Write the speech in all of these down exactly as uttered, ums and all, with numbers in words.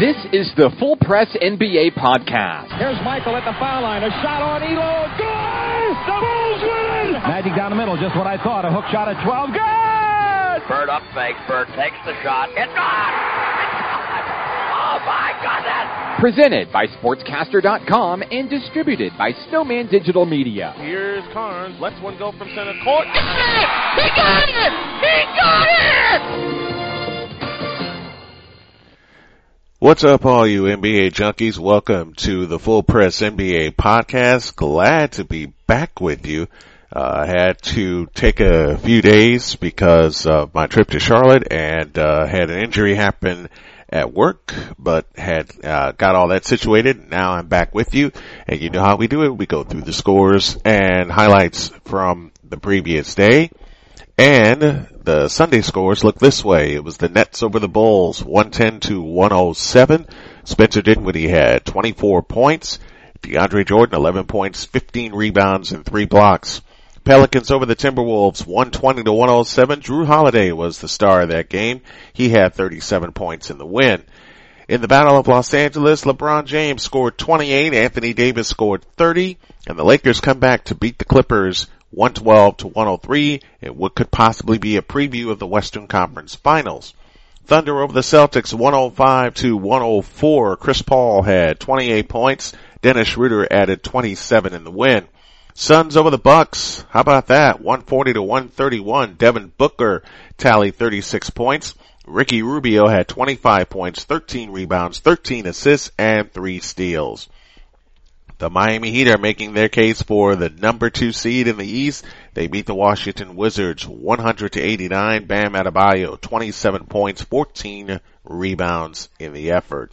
This is the Full Press N B A Podcast. Here's Michael at the foul line. A shot on Elo. Good! The Bulls win! Magic down the middle, just what I thought. A hook shot at twelve. Good! Bird up fake. Bird takes the shot. It's gone! It's gone! Oh, my goodness! Presented by Sportscaster dot com and distributed by Snowman Digital Media. Here's Carnes. Lets one go from center court. He got it! He got it! He got it! What's up, all you N B A junkies? Welcome to the Full Press N B A Podcast. Glad to be back with you. Uh, I had to take a few days because of my trip to Charlotte and uh, had an injury happen at work, but had uh, got all that situated. Now I'm back with you, and you know how we do it. We go through the scores and highlights from the previous day. And the Sunday scores look this way. It was the Nets over the Bulls, one ten to one oh seven. Spencer Dinwiddie had twenty-four points. DeAndre Jordan, eleven points, fifteen rebounds, and three blocks. Pelicans over the Timberwolves, one twenty to one oh seven. Drew Holiday was the star of that game. He had thirty-seven points in the win. In the Battle of Los Angeles, LeBron James scored twenty-eight. Anthony Davis scored thirty. And the Lakers come back to beat the Clippers, one twelve to one oh three, in what could possibly be a preview of the Western Conference Finals. Thunder over the Celtics, one oh five to one oh four. Chris Paul had twenty-eight points. Dennis Schroder added twenty-seven in the win. Suns over the Bucks. How about that? one forty to one thirty-one. Devin Booker tallied thirty-six points. Ricky Rubio had twenty-five points, thirteen rebounds, thirteen assists, and three steals. The Miami Heat are making their case for the number two seed in the East. They beat the Washington Wizards one hundred to eighty-nine. Bam Adebayo, twenty-seven points, fourteen rebounds in the effort.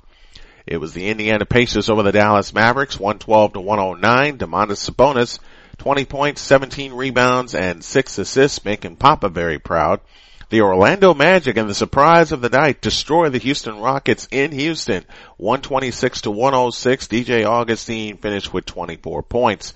It was the Indiana Pacers over the Dallas Mavericks, one twelve to one oh nine. Domantas Sabonis, twenty points, seventeen rebounds, and six assists, making Papa very proud. The Orlando Magic and the surprise of the night destroy the Houston Rockets in Houston, one twenty-six to one oh six. D J Augustine finished with twenty-four points.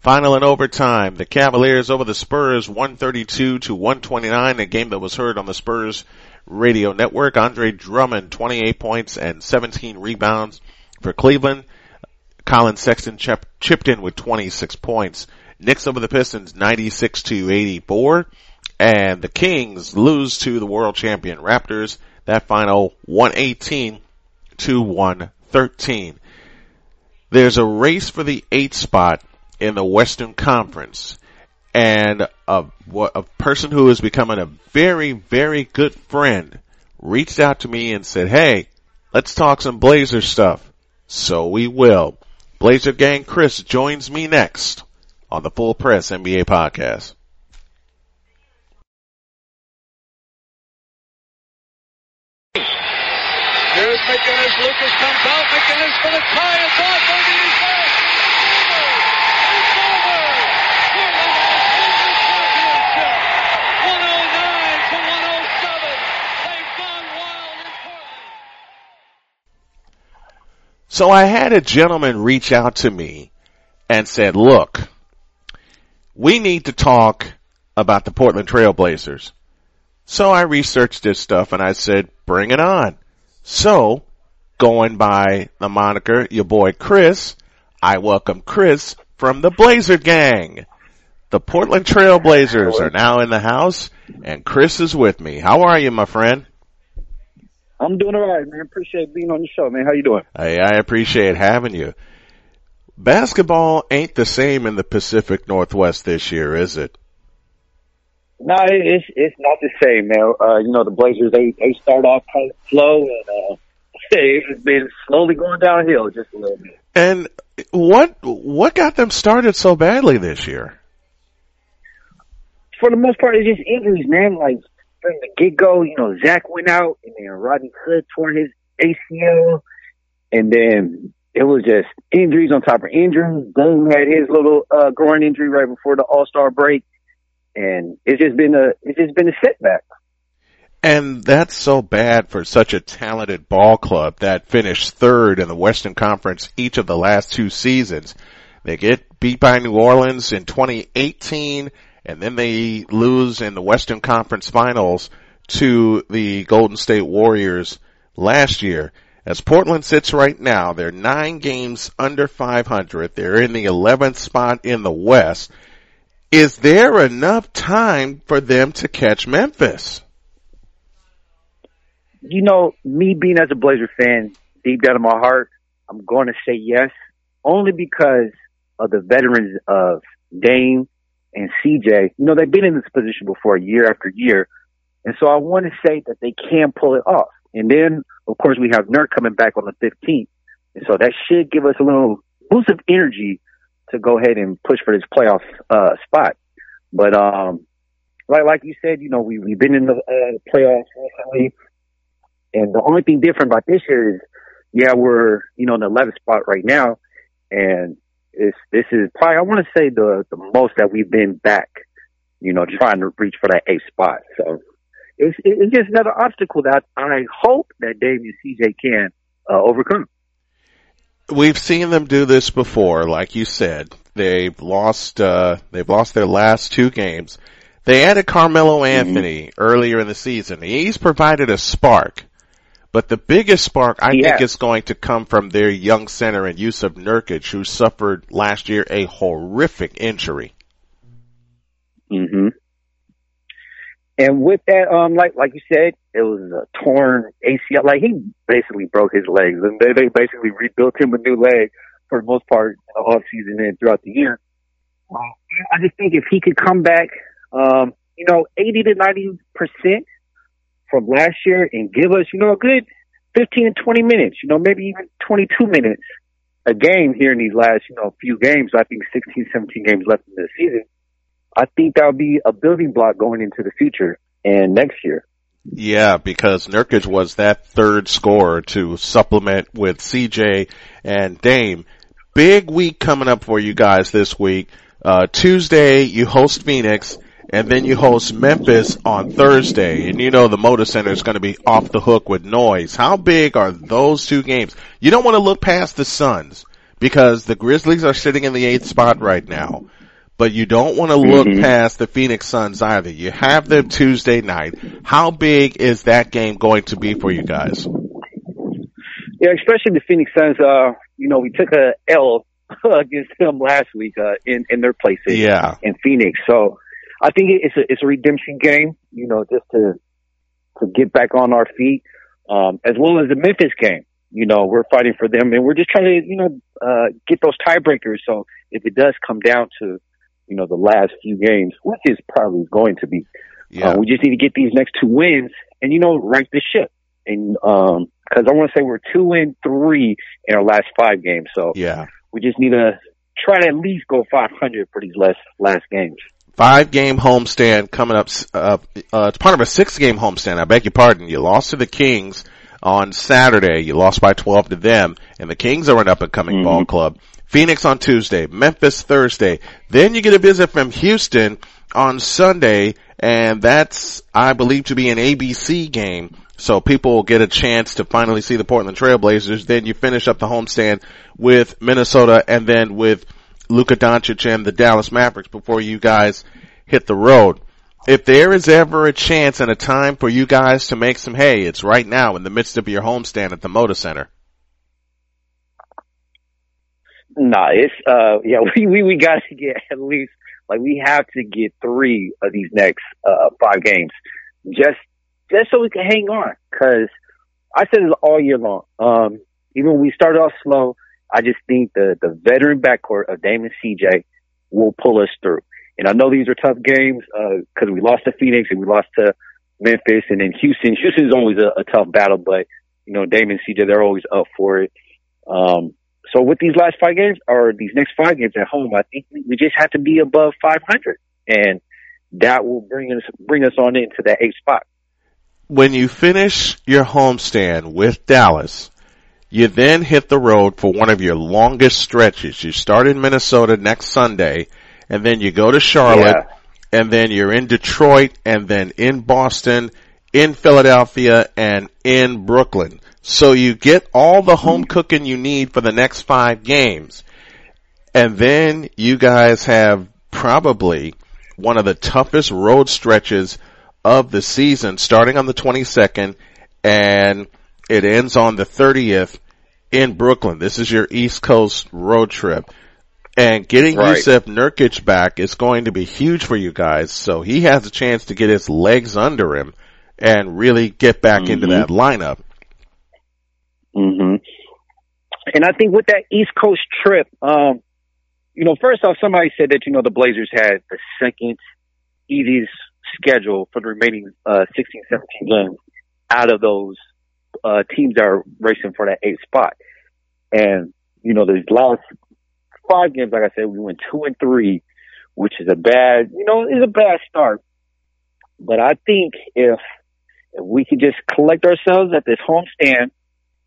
Final in overtime, the Cavaliers over the Spurs, one thirty-two to one twenty-nine, a game that was heard on the Spurs radio network. Andre Drummond, twenty-eight points and seventeen rebounds for Cleveland. Colin Sexton chip- chipped in with twenty-six points. Knicks over the Pistons, ninety-six to eighty-four. And the Kings lose to the world champion Raptors. That final one eighteen to one thirteen. There's a race for the eighth spot in the Western Conference. And a, a person who is becoming a very, very good friend reached out to me and said, hey, let's talk some Blazer stuff. So we will. Blazer Gang Chris joins me next on the Full Press N B A Podcast. Here's McInnes. Lucas comes out. McInnes for the tie. It's on. He's back. It's over. Portland has won the championship. one oh nine to one oh seven. They've gone wild in Portland. So I had a gentleman reach out to me and said, look, we need to talk about the Portland Trail Blazers. So I researched this stuff and I said, bring it on. So, going by the moniker, your boy Chris, I welcome Chris from the Blazer Gang. The Portland Trail Blazers are now in the house, and Chris is with me. How are you, my friend? I'm doing all right, man. Appreciate being on the show, man. How you doing? Hey, I appreciate having you. Basketball ain't the same in the Pacific Northwest this year, is it? No, it's it's not the same, man. Uh, you know, the Blazers, they, they start off kind of slow, and uh, it's been slowly going downhill just a little bit. And what what got them started so badly this year? For the most part, it's just injuries, man. Like, from the get-go, you know, Zach went out, and then Rodney Hood tore his A C L, and then it was just injuries on top of injuries. Dame had his little uh, groin injury right before the All-Star break. And it's just been a it's just been a setback. And that's so bad for such a talented ball club that finished third in the Western Conference each of the last two seasons. They get beat by New Orleans in twenty eighteen, and then they lose in the Western Conference Finals to the Golden State Warriors last year. As Portland sits right now, they're nine games under five hundred. They're in the eleventh spot in the West. Is there enough time for them to catch Memphis? You know, me being as a Blazer fan, deep down in my heart, I'm going to say yes, only because of the veterans of Dame and C J. You know, they've been in this position before year after year, and so I want to say that they can pull it off. And then, of course, we have Nurk coming back on the fifteenth, and so that should give us a little boost of energy to go ahead and push for this playoff uh, spot. But um, like like you said, you know, we, we've been in the uh, playoffs recently, and the only thing different about this year is, yeah, we're, you know, in the eleventh spot right now, and it's, this is probably, I want to say, the, the most that we've been back, you know, trying to reach for that eighth spot. So it's, it's just another obstacle that I hope that Dave and C J can uh, overcome. We've seen them do this before, like you said. They've lost, uh, they've lost their last two games. They added Carmelo Anthony mm-hmm. earlier in the season. He's provided a spark, but the biggest spark I yeah. think is going to come from their young center and Jusuf Nurkic, who suffered last year a horrific injury. Mm-hmm. And with that, um, like like you said, it was a torn A C L. Like, he basically broke his legs, and they, they basically rebuilt him a new leg for the most part in the off season and throughout the year. Uh, I just think if he could come back, um, you know, eighty to ninety percent from last year, and give us, you know, a good fifteen to twenty minutes, you know, maybe even twenty-two minutes a game here in these last, you know, few games. I think sixteen, seventeen games left in the season. I think that'll be a building block going into the future and next year. Yeah, because Nurkic was that third scorer to supplement with C J and Dame. Big week coming up for you guys this week. Uh, Tuesday, you host Phoenix, and then you host Memphis on Thursday. And you know the Moda Center is going to be off the hook with noise. How big are those two games? You don't want to look past the Suns, because the Grizzlies are sitting in the eighth spot right now. But you don't want to look mm-hmm. past the Phoenix Suns either. You have them Tuesday night. How big is that game going to be for you guys? Yeah, especially the Phoenix Suns. Uh, you know, we took a L against them last week uh, in in their place in, yeah. in Phoenix. So I think it's a it's a redemption game. You know, just to to get back on our feet, um, as well as the Memphis game. You know, we're fighting for them, and we're just trying to, you know, uh, get those tiebreakers. So if it does come down to you know, the last few games, which is probably going to be. Yeah. Uh, we just need to get these next two wins and, you know, right the ship. And um, because I want to say we're two and three in our last five games. So yeah, we just need to try to at least go five hundred for these last last games. Five game homestand coming up. Uh, uh, it's part of a six game homestand. I beg your pardon. You lost to the Kings on Saturday. You lost by twelve to them, and the Kings are an up and coming mm-hmm. ball club. Phoenix on Tuesday, Memphis Thursday. Then you get a visit from Houston on Sunday, and that's, I believe, to be an A B C game. So people will get a chance to finally see the Portland Trail Blazers. Then you finish up the homestand with Minnesota and then with Luka Doncic and the Dallas Mavericks before you guys hit the road. If there is ever a chance and a time for you guys to make some hay, it's right now in the midst of your homestand at the Moda Center. Nah, it's, uh, yeah, we, we, we got to get at least, like, we have to get three of these next, uh, five games. Just, Just so we can hang on, because I said it all year long. Um, even when we started off slow, I just think the, the veteran backcourt of Dame and C J will pull us through. And I know these are tough games because uh, we lost to Phoenix and we lost to Memphis and then Houston. Houston's always a, a tough battle, but, you know, Dame and C J, they're always up for it. Um, so with these last five games or these next five games at home, I think we just have to be above five hundred. And that will bring us, bring us on into that eighth spot. When you finish your homestand with Dallas, you then hit the road for one of your longest stretches. You start in Minnesota next Sunday, and then you go to Charlotte, yeah. and then you're in Detroit, and then in Boston, in Philadelphia, and in Brooklyn. So you get all the home cooking you need for the next five games. And then you guys have probably one of the toughest road stretches of the season, starting on the twenty-second, and it ends on the thirtieth in Brooklyn. This is your East Coast road trip. And getting right. Jusuf Nurkic back is going to be huge for you guys, so he has a chance to get his legs under him and really get back mm-hmm. into that lineup. Mm-hmm. And I think with that East Coast trip, um, you know, first off, somebody said that, you know, the Blazers had the second easiest schedule for the remaining uh, sixteen, seventeen games out of those uh, teams that are racing for that eighth spot. And, you know, these last five games, like I said, we went two and three, which is a bad, you know, it's a bad start. But I think if, if we could just collect ourselves at this homestand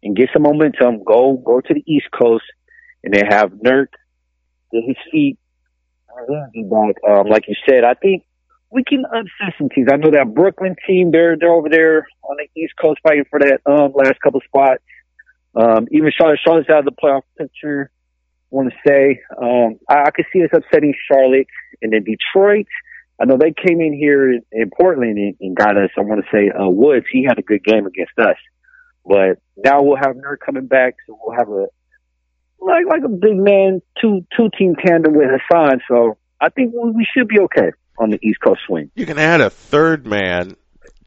and get some momentum, go, go to the East Coast and then have Nurk get his feet back. Um, like you said, I think we can upset some teams. I know that Brooklyn team, they're, they're over there on the East Coast fighting for that, um, last couple spots. Um, even Charlotte, Charlotte's out of the playoff picture, I want to say. Um, I, I could see us upsetting Charlotte. And then Detroit, I know they came in here in, in Portland and, and got us, I want to say, uh, Woods. He had a good game against us. But now we'll have Nerd coming back, so we'll have a, like, like a big man, two, two team tandem with Hassan. So I think we, we should be okay on the East Coast swing. You can add a third man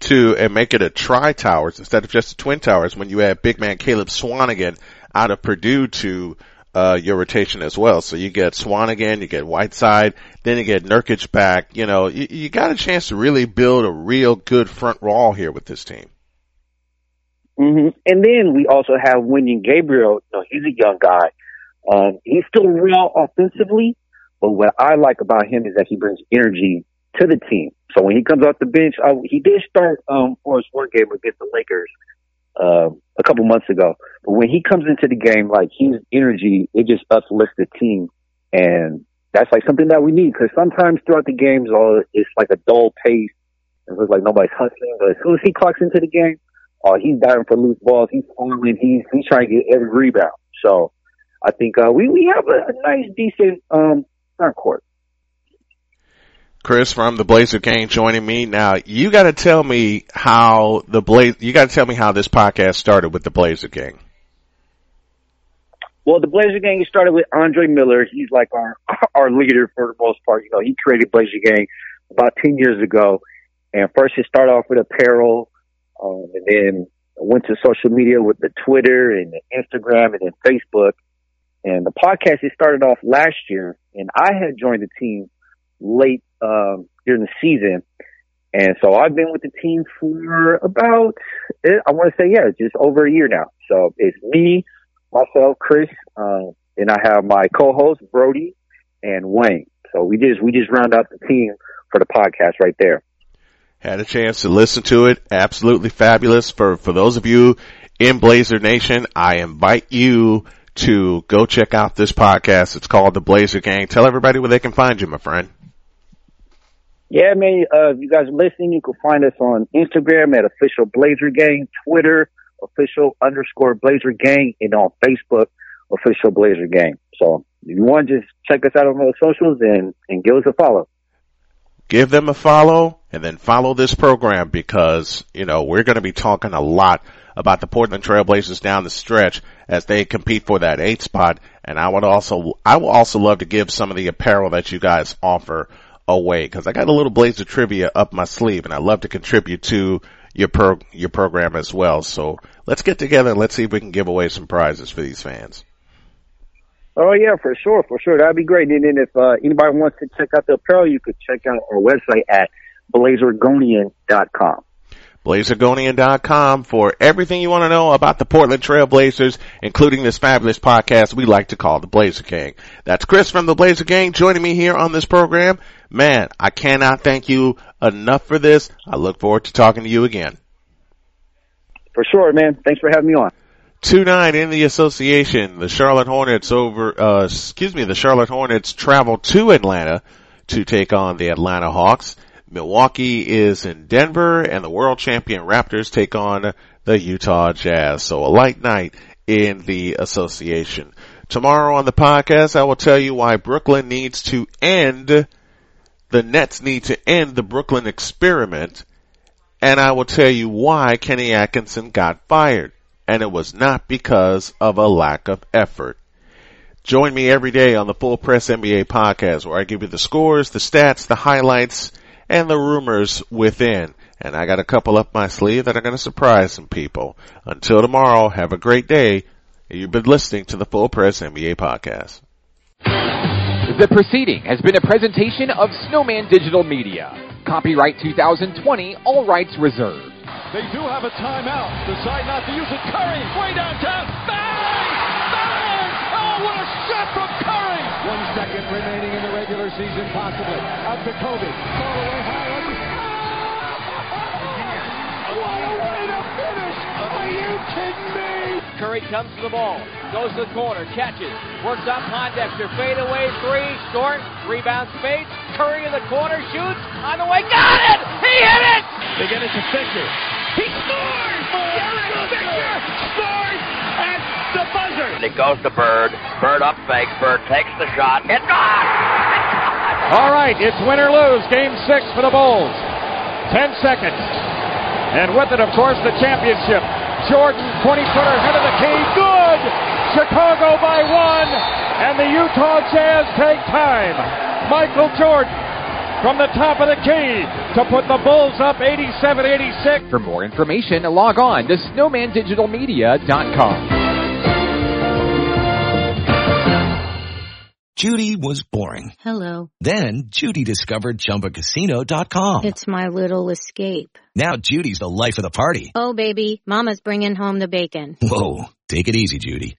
to and make it a tri-towers instead of just the twin towers when you add big man Caleb Swanigan out of Purdue to uh your rotation as well. So you get Swanigan, you get Whiteside, then you get Nurkic back. You know, you, you got a chance to really build a real good front wall here with this team. Mm-hmm. And then we also have Wenyon Gabriel. You know, he's a young guy. Um, he's still real offensively. But what I like about him is that he brings energy to the team. So when he comes off the bench, I, he did start um, for his one game against the Lakers uh, a couple months ago. But when he comes into the game, like, his energy, it just uplifts the team. And that's, like, something that we need. Because sometimes throughout the games, all it's like a dull pace. It looks like nobody's hustling. But as soon as he clocks into the game, oh, he's diving for loose balls. He's falling. He's, he's trying to get every rebound. So I think uh, we, we have a, a nice, decent um, – court. Chris from the Blazer Gang joining me now. You got to tell me how the Blaze. You got to tell me how this podcast started with the Blazer Gang. Well, the Blazer Gang started with Andre Miller. He's like our our leader for the most part. You know, he created Blazer Gang about ten years ago, and first he started off with apparel, um, and then went to social media with the Twitter and the Instagram and then Facebook. And the podcast, it started off last year, and I had joined the team late um, during the season. And so I've been with the team for about, I want to say, yeah, just over a year now. So it's me, myself, Chris, uh, and I have my co-host, Brody, and Wayne. So we just we just round out the team for the podcast right there. Had a chance to listen to it. Absolutely fabulous. For, for those of you in Blazer Nation, I invite you to go check out this podcast. It's called The Blazer Gang. Tell everybody where they can find you, my friend. Yeah, man, uh, if you guys are listening, you can find us on Instagram at Official Blazer Gang, Twitter, Official underscore Blazer Gang, and on Facebook, Official Blazer Gang. So if you want, just check us out on those socials and, and give us a follow. Give them a follow and then follow this program because, you know, we're going to be talking a lot about the Portland Trail Blazers down the stretch as they compete for that eighth spot. And I would also, I will also love to give some of the apparel that you guys offer away because I got a little Blazer trivia up my sleeve and I love to contribute to your pro, your program as well. So let's get together and let's see if we can give away some prizes for these fans. Oh, yeah, for sure, for sure. That'd be great. And then if uh, anybody wants to check out the apparel, you could check out our website at blazer gonian dot com. blazer gonian dot com for everything you want to know about the Portland Trail Blazers, including this fabulous podcast we like to call The Blazer Gang. That's Chris from The Blazer Gang joining me here on this program. Man, I cannot thank you enough for this. I look forward to talking to you again. For sure, man. Thanks for having me on. two nine in the association. The Charlotte Hornets over, uh, excuse me, the Charlotte Hornets travel to Atlanta to take on the Atlanta Hawks. Milwaukee is in Denver and the world champion Raptors take on the Utah Jazz. So a light night in the association. Tomorrow on the podcast, I will tell you why Brooklyn needs to end, the Nets need to end the Brooklyn experiment. And I will tell you why Kenny Atkinson got fired. And it was not because of a lack of effort. Join me every day on the Full Press N B A podcast where I give you the scores, the stats, the highlights, and the rumors within. And I got a couple up my sleeve that are going to surprise some people. Until tomorrow, have a great day. You've been listening to the Full Press N B A podcast. The proceeding has been a presentation of Snowman Digital Media. Copyright two thousand twenty, all rights reserved. They do have a timeout. Decide not to use it. Curry, way downtown. Bang! Bang! Oh, what a shot from Curry! One second remaining in the regular season, possibly. Out to Kobe. All the way high up. Oh! What a way to finish! Are you kidding me? Curry comes to the ball. Goes to the corner. Catches. Works up Pondexter. Fade away three. Short. Rebound fades. Curry in the corner. Shoots. On the way. Got it! He hit it! They get it to Fisher. He scores! Derek Fisher scores at the buzzer! And it goes to Bird. Bird up fakes. Bird takes the shot. It's gone! It's gone! All right, it's win or lose. Game six for the Bulls. Ten seconds. And with it, of course, the championship. Jordan, twenty-footer, head of the key. Good! Chicago by one. And the Utah Jazz take time. Michael Jordan. From the top of the key to put the Bulls up eighty-seven eighty-six. For more information, log on to snowman digital media dot com. Judy was boring. Hello. Then Judy discovered chumba casino dot com. It's my little escape. Now Judy's the life of the party. Oh, baby, mama's bringing home the bacon. Whoa, take it easy, Judy.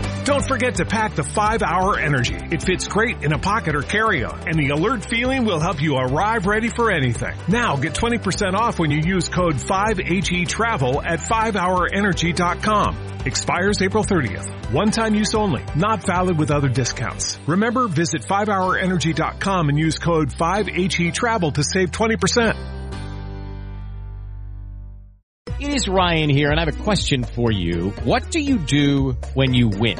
Don't forget to pack the five hour energy. It fits great in a pocket or carry-on, and the alert feeling will help you arrive ready for anything. Now get twenty percent off when you use code five H E travel at five hour energy dot com. Expires April thirtieth. One-time use only. Not valid with other discounts. Remember, visit five hour energy dot com and use code five H E travel to save twenty percent. It is Ryan here, and I have a question for you. What do you do when you win?